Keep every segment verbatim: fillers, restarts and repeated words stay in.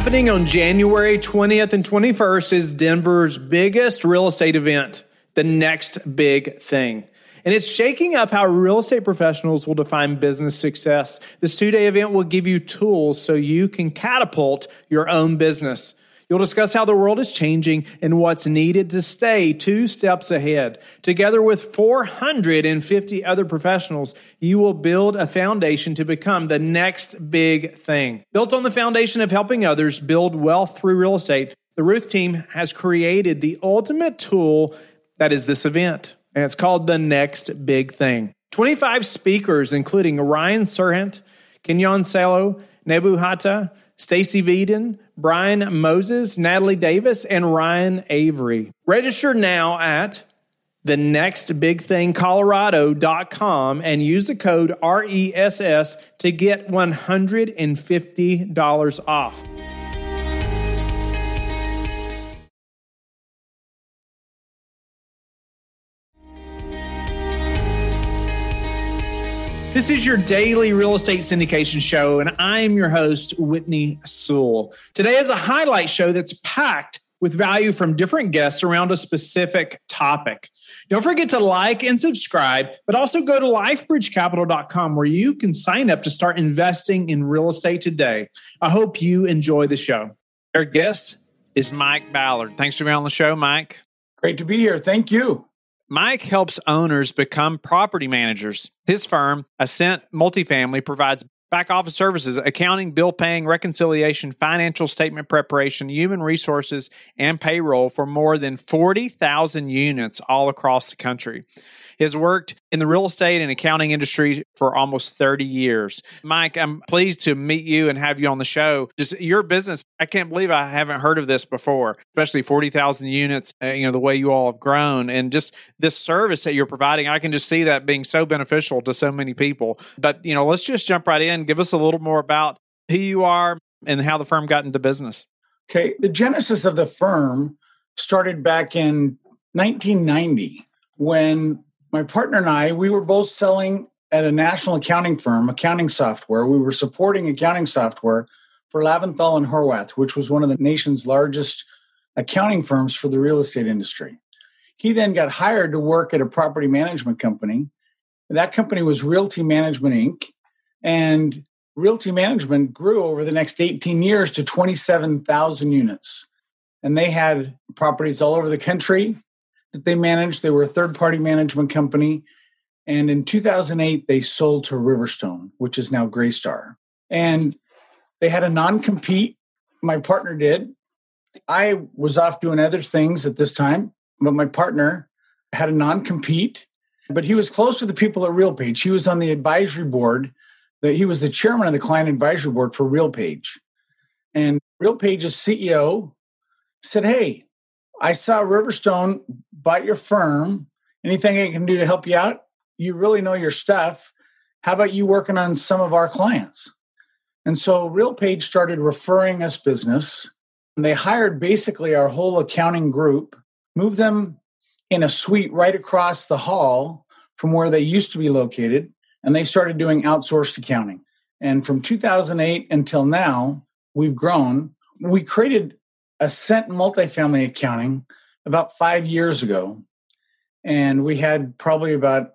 Happening on January twentieth and twenty-first is Denver's biggest real estate event, The Next Big Thing. And it's shaking up how real estate professionals will define business success. This two-day event will give you tools so you can catapult your own business. You'll discuss how the world is changing and what's needed to stay two steps ahead. Together with four hundred fifty other professionals, you will build a foundation to become the next big thing. Built on the foundation of helping others build wealth through real estate, the Ruth team has created the ultimate tool that is this event. And it's called The Next Big Thing. twenty-five speakers, including Ryan Serhant, Kenyon Salo, Nebu Hatta, Stacy Veden, Brian Moses, Natalie Davis, and Ryan Avery. Register now at the next big thing colorado dot com and use the code R E S S to get one hundred fifty dollars off. This is your daily real estate syndication show, and I am your host, Whitney Sewell. Today is a highlight show that's packed with value from different guests around a specific topic. Don't forget to like and subscribe, but also go to life bridge capital dot com where you can sign up to start investing in real estate today. I hope you enjoy the show. Our guest is Mike Ballard. Thanks for being on the show, Mike. Great to be here. Thank you. Mike helps owners become property managers. His firm, Ascent Multifamily, provides back office services, accounting, bill paying, reconciliation, financial statement preparation, human resources, and payroll for more than forty thousand units all across the country. He has worked in the real estate and accounting industry for almost thirty years. Mike, I'm pleased to meet you and have you on the show. Just your business, I can't believe I haven't heard of this before, especially forty thousand units, uh, you know, the way you all have grown and just this service that you're providing. I can just see that being so beneficial to so many people. But, you know, let's just jump right in. Give us a little more about who you are and how the firm got into business. Okay. The genesis of the firm started back in nineteen ninety when my partner and I, we were both selling at a national accounting firm, accounting software. We were supporting accounting software for Laventhal and Horwath, which was one of the nation's largest accounting firms for the real estate industry. He then got hired to work at a property management company. That company was Realty Management Incorporated. And Realty Management grew over the next eighteen years to twenty-seven thousand units. And they had properties all over the country that they managed. They were a third-party management company. And in two thousand eight, they sold to Riverstone, which is now Graystar. And they had a non-compete. My partner did. I was off doing other things at this time, but my partner had a non-compete. But he was close to the people at RealPage. He was on the advisory board. That he was the chairman of the client advisory board for RealPage. And RealPage's C E O said, "Hey, I saw Riverstone bought your firm. Anything I can do to help you out? You really know your stuff. How about you working on some of our clients?" And so RealPage started referring us business. And they hired basically our whole accounting group, moved them in a suite right across the hall from where they used to be located. And they started doing outsourced accounting. And from two thousand eight until now, we've grown. We created Ascent Multifamily Accounting about five years ago. And we had probably about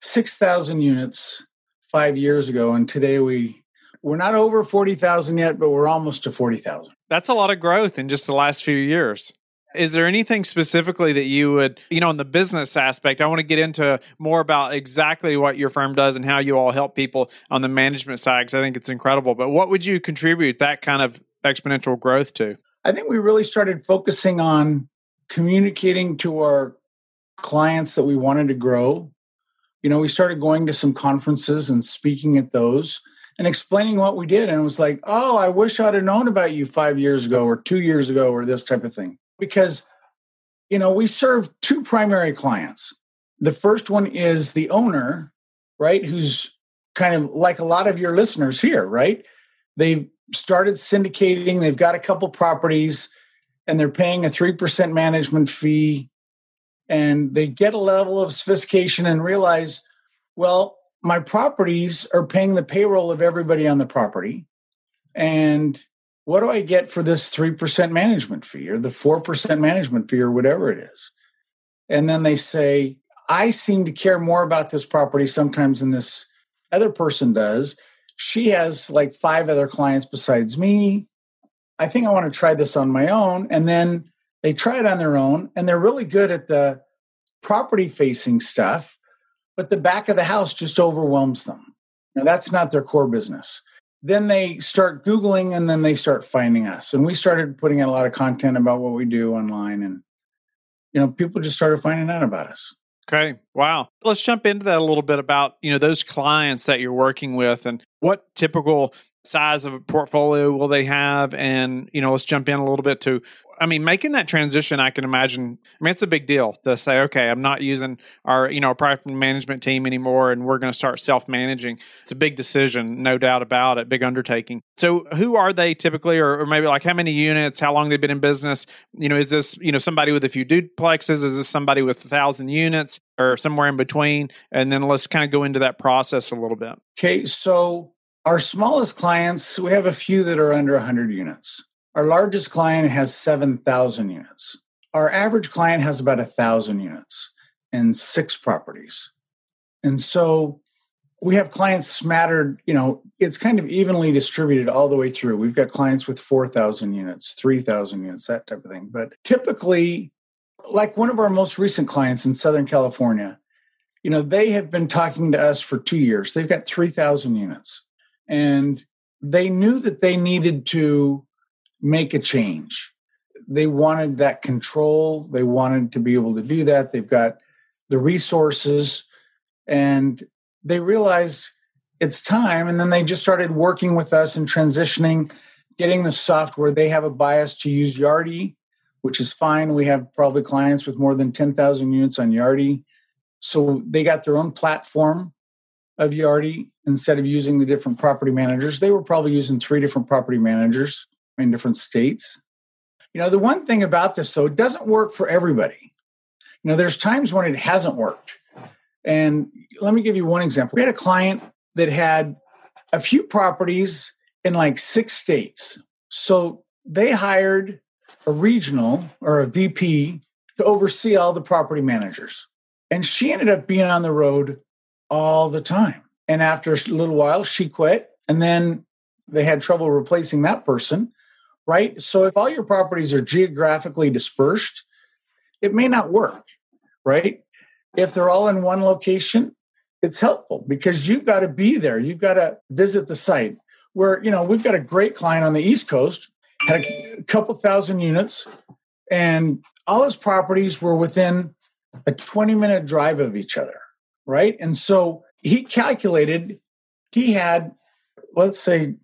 six thousand units five years ago. And today we, we're not over forty thousand yet, but we're almost to forty thousand. That's a lot of growth in just the last few years. Is there anything specifically that you would, you know, in the business aspect, I want to get into more about exactly what your firm does and how you all help people on the management side, because I think it's incredible. But what would you contribute that kind of exponential growth to? I think we really started focusing on communicating to our clients that we wanted to grow. You know, we started going to some conferences and speaking at those and explaining what we did. And it was like, oh, I wish I'd have known about you five years ago or two years ago or this type of thing. Because, you know, we serve two primary clients. The first one is the owner, right, who's kind of like a lot of your listeners here, right? They've started syndicating. They've got a couple properties, and they're paying a three percent management fee. And they get a level of sophistication and realize, well, my properties are paying the payroll of everybody on the property. And what do I get for this three percent management fee or the four percent management fee or whatever it is? And then they say, I seem to care more about this property sometimes than this other person does. She has like five other clients besides me. I think I want to try this on my own. And then they try it on their own, and they're really good at the property-facing stuff, but the back of the house just overwhelms them. Now, that's not their core business. Then they start Googling, and then they start finding us. And we started putting out a lot of content about what we do online, and you know, people just started finding out about us. Okay. Wow. Let's jump into that a little bit about, you know, those clients that you're working with and what typical size of a portfolio will they have? And, you know, let's jump in a little bit to, I mean, making that transition, I can imagine, I mean, it's a big deal to say, okay, I'm not using our, you know, property management team anymore, and we're going to start self-managing. It's a big decision, no doubt about it, big undertaking. So who are they typically, or, or maybe like how many units, how long they've been in business? You know, is this, you know, somebody with a few duplexes? Is this somebody with a thousand units or somewhere in between? And then let's kind of go into that process a little bit. Okay. So our smallest clients, we have a few that are under one hundred units. Our largest client has seven thousand units. Our average client has about one thousand units and six properties. And so we have clients smattered, you know, it's kind of evenly distributed all the way through. We've got clients with four thousand units, three thousand units, that type of thing. But typically, like one of our most recent clients in Southern California, you know, they have been talking to us for two years. They've got three thousand units. And they knew that they needed to make a change. They wanted that control. They wanted to be able to do that. They've got the resources, and they realized it's time. And then they just started working with us and transitioning, getting the software. They have a bias to use Yardi, which is fine. We have probably clients with more than ten thousand units on Yardi. So they got their own platform of Yardi instead of using the different property managers. They were probably using three different property managers in different states. You know, the one thing about this, though, it doesn't work for everybody. You know, there's times when it hasn't worked. And let me give you one example. We had a client that had a few properties in like six states. So they hired a regional or a V P to oversee all the property managers. And she ended up being on the road all the time. And after a little while, she quit. And then they had trouble replacing that person, right? So if all your properties are geographically dispersed, it may not work, right? If they're all in one location, it's helpful because you've got to be there. You've got to visit the site where, you know, we've got a great client on the East Coast, had a couple thousand units, and all his properties were within a twenty-minute drive of each other. Right. And so he calculated he had, let's say,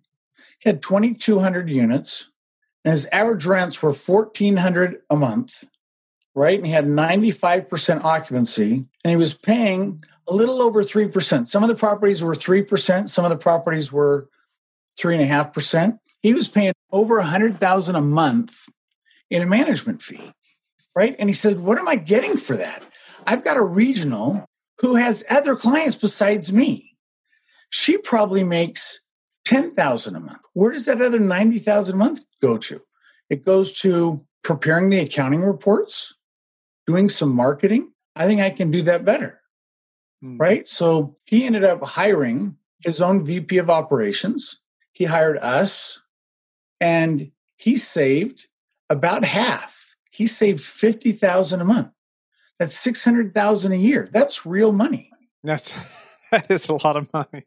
he had twenty-two hundred units, and his average rents were fourteen hundred dollars a month. Right. And he had ninety-five percent occupancy, and he was paying a little over three percent. Some of the properties were three percent. Some of the properties were three point five percent. He was paying over one hundred thousand dollars a month in a management fee. Right. And he said, what am I getting for that? I've got a regional who has other clients besides me. She probably makes ten thousand dollars a month. Where does that other ninety thousand dollars a month go to? It goes to preparing the accounting reports, doing some marketing. I think I can do that better, mm. right? So he ended up hiring his own V P of operations. He hired us, and he saved about half. He saved fifty thousand dollars a month. That's six hundred thousand dollars a year. That's real money. That's, that is a lot of money.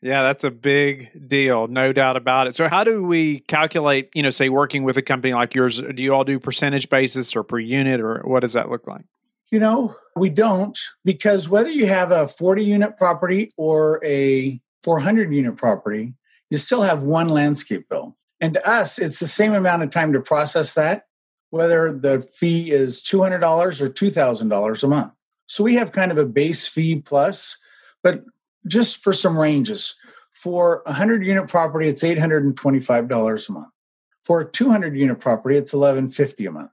Yeah, that's a big deal. No doubt about it. So how do we calculate, you know, say working with a company like yours? Do you all do percentage basis or per unit, or what does that look like? You know, we don't, because whether you have a forty unit property or a four hundred unit property, you still have one landscape bill. And to us, it's the same amount of time to process that, whether the fee is two hundred dollars or two thousand dollars a month. So we have kind of a base fee plus, but just for some ranges. For a one hundred unit property, it's eight hundred twenty-five dollars a month. For a two hundred unit property, it's eleven fifty a month.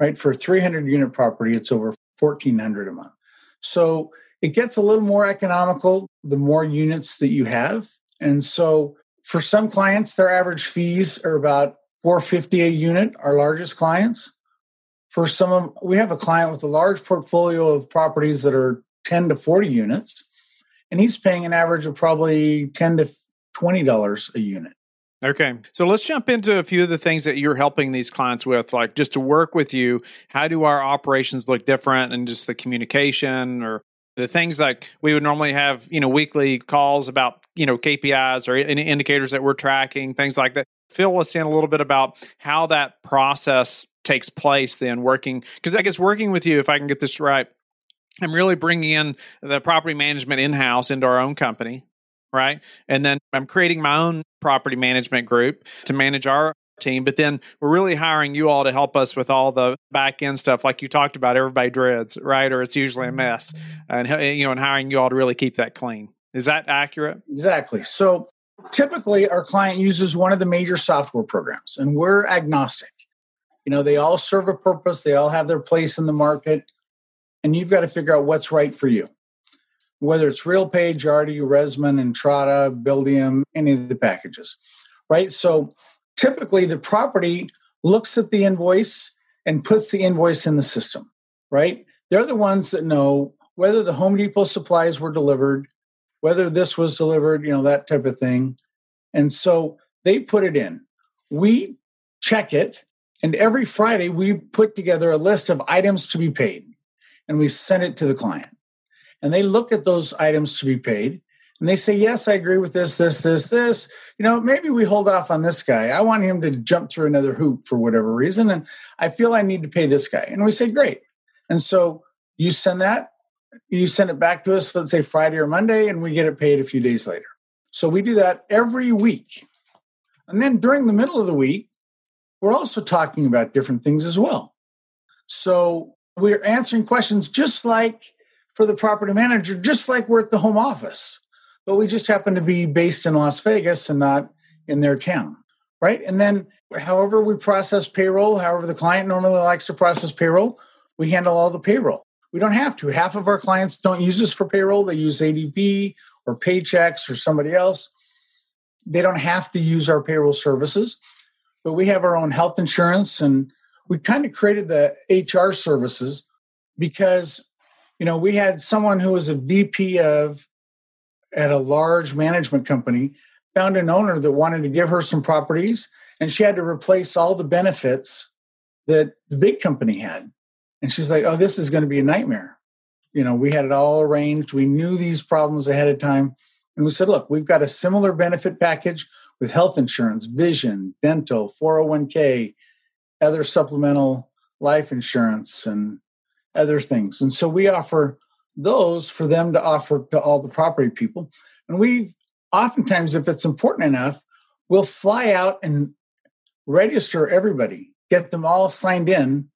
Right? For a three hundred unit property, it's over fourteen hundred a month. So it gets a little more economical the more units that you have. And so For some clients, their average fees are about four hundred fifty dollars a unit, our largest clients. For some of them, we have a client with a large portfolio of properties that are ten to forty units, and he's paying an average of probably ten to twenty dollars a unit. Okay. So let's jump into a few of the things that you're helping these clients with, like just to work with you. How do our operations look different, and just the communication or the things like we would normally have, you know, weekly calls about, you know, K P Is or any indicators that we're tracking, things like that. Fill us in a little bit about how that process takes place then working, because I guess working with you, if I can get this right, I'm really bringing in the property management in-house into our own company, right? And then I'm creating my own property management group to manage our team. But then we're really hiring you all to help us with all the back end stuff, like you talked about. Everybody dreads, right? Or it's usually a mess, and you know, and hiring you all to really keep that clean. Is that accurate? Exactly. So typically, our client uses one of the major software programs, and we're agnostic. You know, they all serve a purpose. They all have their place in the market, and you've got to figure out what's right for you. Whether it's RealPage, Yardi, Resman, Entrata, Buildium, any of the packages, right? So typically the property looks at the invoice and puts the invoice in the system, right? They're the ones that know whether the Home Depot supplies were delivered, whether this was delivered, you know, that type of thing. And so they put it in. We check it, and every Friday we put together a list of items to be paid, and we send it to the client. And they look at those items to be paid, and they say, yes, I agree with this, this, this, this. You know, maybe we hold off on this guy. I want him to jump through another hoop for whatever reason, and I feel I need to pay this guy. And we say, great. And so you send that, you send it back to us, let's say Friday or Monday, and we get it paid a few days later. So we do that every week. And then during the middle of the week, we're also talking about different things as well. So we're answering questions just like, for the property manager, just like we're at the home office, but we just happen to be based in Las Vegas and not in their town, right? And then however we process payroll, however the client normally likes to process payroll, we handle all the payroll. We don't have to. Half of our clients don't use us for payroll. They use A D P or Paychex or somebody else. They don't have to use our payroll services, but we have our own health insurance, and we kind of created the H R services because you know, we had someone who was a V P of at a large management company, found an owner that wanted to give her some properties, and she had to replace all the benefits that the big company had. And she's like, oh, this is going to be a nightmare. You know, we had it all arranged. We knew these problems ahead of time. And we said, look, we've got a similar benefit package with health insurance, vision, dental, four oh one k, other supplemental life insurance, and other things. And so we offer those for them to offer to all the property people. And we've oftentimes, if it's important enough, we'll fly out and register everybody, get them all signed in.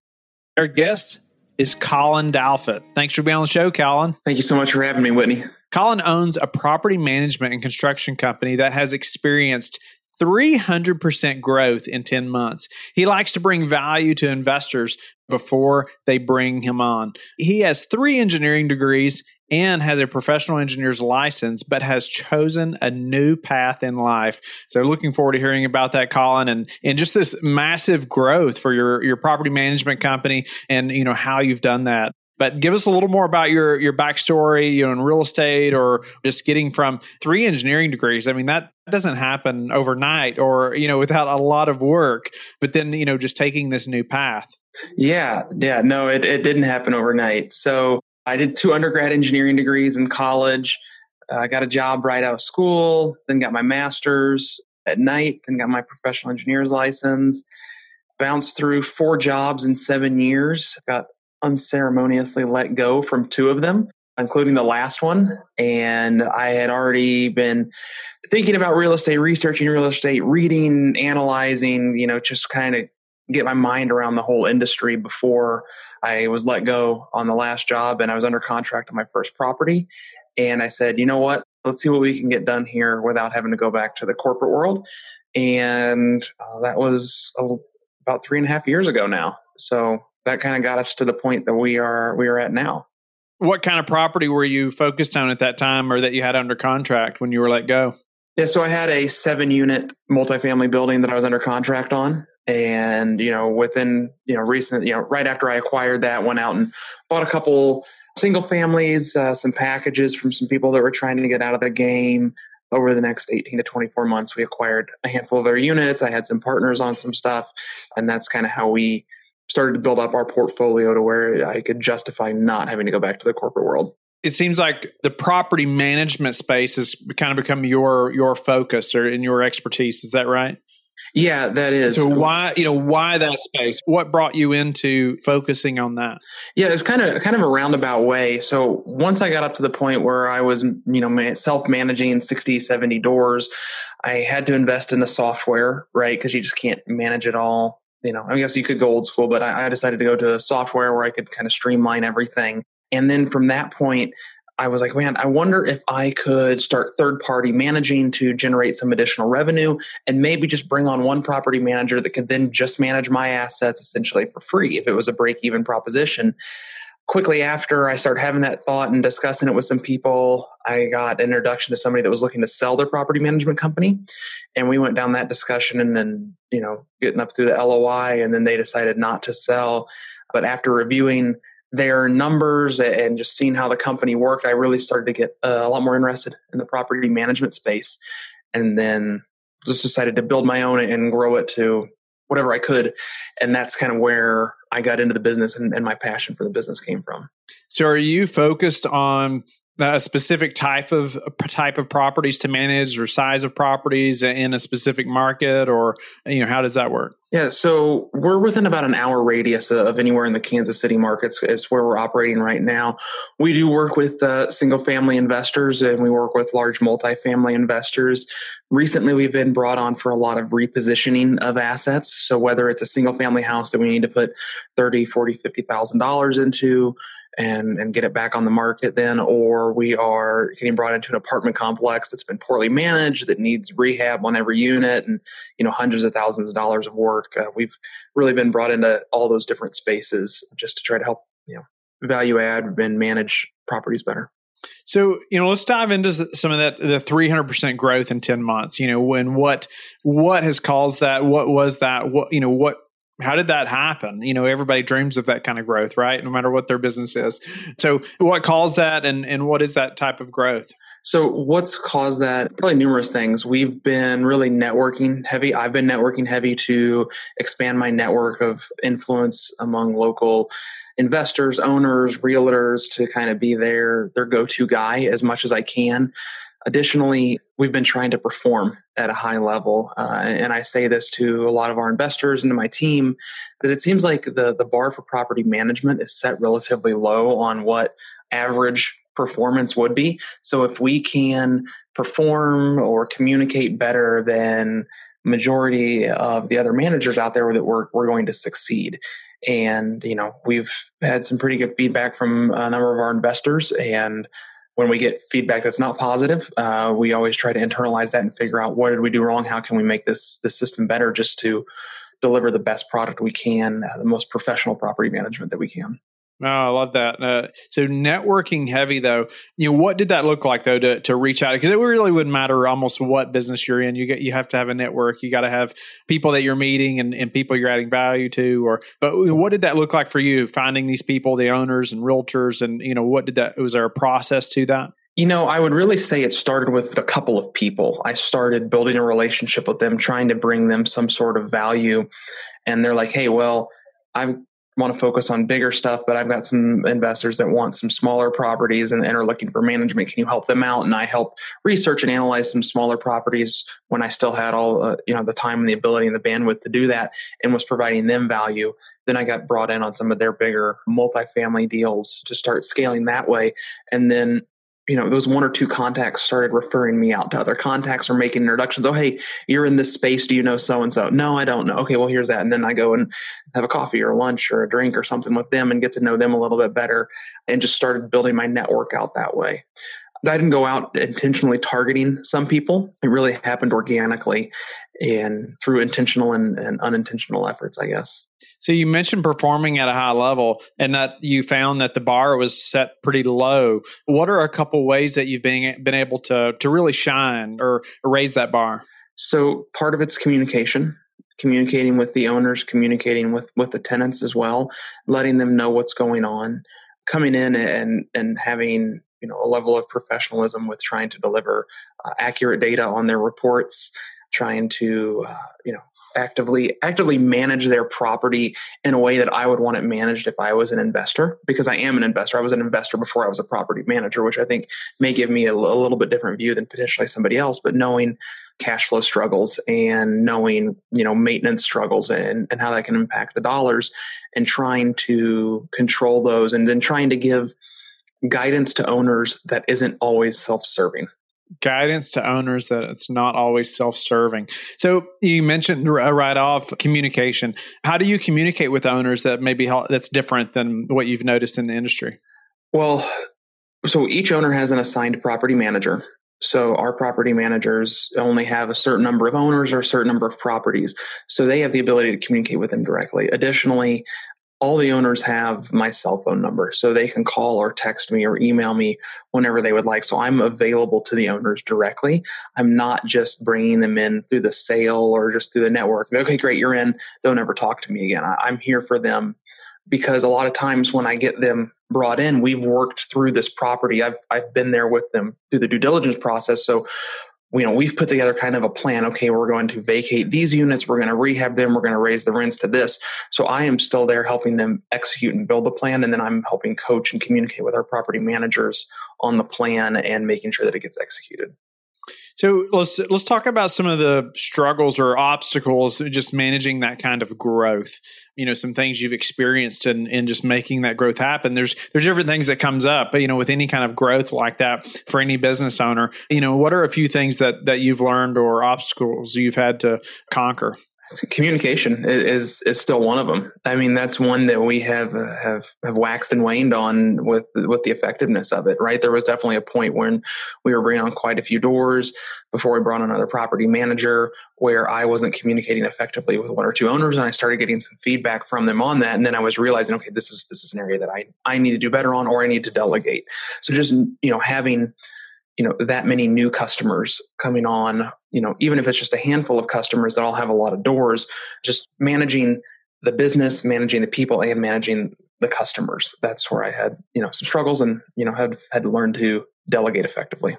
Our guest is Collin Atlas. Thanks for being on the show, Collin. Thank you so much for having me, Whitney. Collin owns a property management and construction company that has experienced three hundred percent growth in ten months. He likes to bring value to investors before they bring him on. He has three engineering degrees and has a professional engineer's license, but has chosen a new path in life. So looking forward to hearing about that, Collin, and, and just this massive growth for your, your property management company and, you know, how you've done that. But give us a little more about your your backstory, you know, in real estate, or just getting from three engineering degrees. I mean, that doesn't happen overnight, or you know, without a lot of work. But then, you know, just taking this new path. Yeah, yeah, no, it it didn't happen overnight. So I did two undergrad engineering degrees in college. Uh, I got a job right out of school, then got my master's at night, then got my professional engineer's license. Bounced through four jobs in seven years. Got unceremoniously let go from two of them, including the last one. And I had already been thinking about real estate, researching real estate, reading, analyzing, you know, just kind of get my mind around the whole industry before I was let go on the last job. And I was under contract on my first property. And I said, you know what, let's see what we can get done here without having to go back to the corporate world. And uh, that was a, about three and a half years ago now. So that kind of got us to the point that we are we are at now. What kind of property were you focused on at that time, or that you had under contract when you were let go? Yeah, so I had a seven-unit multifamily building that I was under contract on. And, you know, within, you know, recent, you know, right after I acquired that, went out and bought a couple single families, uh, some packages from some people that were trying to get out of the game. Over the next eighteen to twenty-four months, we acquired a handful of other units. I had some partners on some stuff. And that's kind of how we started to build up our portfolio to where I could justify not having to go back to the corporate world. It seems like the property management space has kind of become your your focus or in your expertise. Is that right? Yeah, that is. So why, you know, why that space? What brought you into focusing on that? Yeah, it's kind of kind of a roundabout way. So once I got up to the point where I was, you know, self-managing sixty, seventy doors, I had to invest in the software, right? Because you just can't manage it all. You know, I guess you could go old school, but I, I decided to go to software where I could kind of streamline everything. And then from that point, I was like, man, I wonder if I could start third-party managing to generate some additional revenue and maybe just bring on one property manager that could then just manage my assets essentially for free if it was a break-even proposition. Quickly after I started having that thought and discussing it with some people, I got an introduction to somebody that was looking to sell their property management company. And we went down that discussion and then, you know, getting up through the L O I, and then they decided not to sell. But after reviewing their numbers and just seeing how the company worked, I really started to get uh, a lot more interested in the property management space, and then just decided to build my own and grow it to whatever I could. And that's kind of where I got into the business, and, and my passion for the business came from. So are you focused on a specific type of type of properties to manage, or size of properties in a specific market, or, you know, how does that work? Yeah. So we're within about an hour radius of anywhere in the Kansas City markets is where we're operating right now. We do work with uh, single family investors, and we work with large multifamily investors. Recently, we've been brought on for a lot of repositioning of assets. So whether it's a single family house that we need to put thirty thousand dollars, forty thousand dollars, fifty thousand dollars into, And, and get it back on the market then, or we are getting brought into an apartment complex that's been poorly managed, that needs rehab on every unit and, you know, hundreds of thousands of dollars of work. Uh, we've really been brought into all those different spaces just to try to help, you know, value add and manage properties better. So, you know, let's dive into some of that, the three hundred percent growth in ten months, you know, when, what, what has caused that? What was that? What, you know, what, how did that happen? You know, everybody dreams of that kind of growth, right? No matter what their business is. So what caused that, and, and what is that type of growth? So what's caused that? Probably numerous things. We've been really networking heavy. I've been networking heavy to expand my network of influence among local investors, owners, realtors, to kind of be their, their go-to guy as much as I can. Additionally, we've been trying to perform at a high level. Uh, and I say this to a lot of our investors and to my team, that it seems like the, the bar for property management is set relatively low on what average performance would be. So if we can perform or communicate better than majority of the other managers out there, that we're, we're going to succeed. And, you know, we've had some pretty good feedback from a number of our investors, and when we get feedback that's not positive, uh, we always try to internalize that and figure out, what did we do wrong? How can we make this, this system better, just to deliver the best product we can, uh, the most professional property management that we can. Oh, I love that. Uh, so networking heavy though, you know, what did that look like though, to, to reach out? Because it really wouldn't matter almost what business you're in. You get, you have to have a network. You got to have people that you're meeting and, and people you're adding value to, or, but what did that look like for you? Finding these people, the owners and realtors, and, you know, what did that, was there a process to that? You know, I would really say it started with a couple of people. I started building a relationship with them, trying to bring them some sort of value. And they're like, hey, well, I'm, want to focus on bigger stuff, but I've got some investors that want some smaller properties and, and are looking for management. Can you help them out? And I helped research and analyze some smaller properties when I still had all uh, you know, the time and the ability and the bandwidth to do that, and was providing them value. Then I got brought in on some of their bigger multifamily deals to start scaling that way. And then, you know, those one or two contacts started referring me out to other contacts or making introductions. Oh, hey, you're in this space. Do you know so-and-so? No, I don't know. Okay, well, here's that. And then I go and have a coffee or lunch or a drink or something with them and get to know them a little bit better, and just started building my network out that way. I didn't go out intentionally targeting some people. It really happened organically. and through intentional and, and unintentional efforts, I guess. So you mentioned performing at a high level and that you found that the bar was set pretty low. What are a couple ways that you've been, been able to, to really shine or raise that bar? So part of it's communication, communicating with the owners, communicating with, with the tenants as well, letting them know what's going on, coming in and, and having, you know, a level of professionalism with trying to deliver uh, accurate data on their reports, trying to, uh, you know, actively, actively manage their property in a way that I would want it managed if I was an investor, because I am an investor. I was an investor before I was a property manager, which I think may give me a, a little bit different view than potentially somebody else, but knowing cash flow struggles and knowing, you know, maintenance struggles and, and how that can impact the dollars and trying to control those and then trying to give guidance to owners that isn't always self-serving. Guidance to owners that it's not always self-serving. So you mentioned right off communication. How do you communicate with owners that maybe that's different than what you've noticed in the industry? Well, so each owner has an assigned property manager. So our property managers only have a certain number of owners or a certain number of properties. So they have the ability to communicate with them directly. Additionally, all the owners have my cell phone number, so they can call or text me or email me whenever they would like. So I'm available to the owners directly. I'm not just bringing them in through the sale or just through the network. Okay, great, you're in. Don't ever talk to me again. I, I'm here for them because a lot of times when I get them brought in, we've worked through this property. I've I've been there with them through the due diligence process. So you know, we've put together kind of a plan. Okay, we're going to vacate these units. We're going to rehab them. We're going to raise the rents to this. So I am still there helping them execute and build the plan. And then I'm helping coach and communicate with our property managers on the plan and making sure that it gets executed. So let's let's talk about some of the struggles or obstacles just managing that kind of growth. You know, some things you've experienced in, in just making that growth happen. There's there's different things that comes up, you know, with any kind of growth like that for any business owner. You know, what are a few things that that you've learned or obstacles you've had to conquer? Communication is is still one of them. I mean, that's one that we have uh, have have waxed and waned on with with the effectiveness of it. Right, there was definitely a point when we were bringing on quite a few doors before we brought on another property manager, where I wasn't communicating effectively with one or two owners, and I started getting some feedback from them on that. And then I was realizing, okay, this is this is an area that I I need to do better on, or I need to delegate. So just you know having. you know, that many new customers coming on, you know, even if it's just a handful of customers that all have a lot of doors, just managing the business, managing the people and managing the customers. That's where I had, you know, some struggles and, you know, had, had to learn to delegate effectively.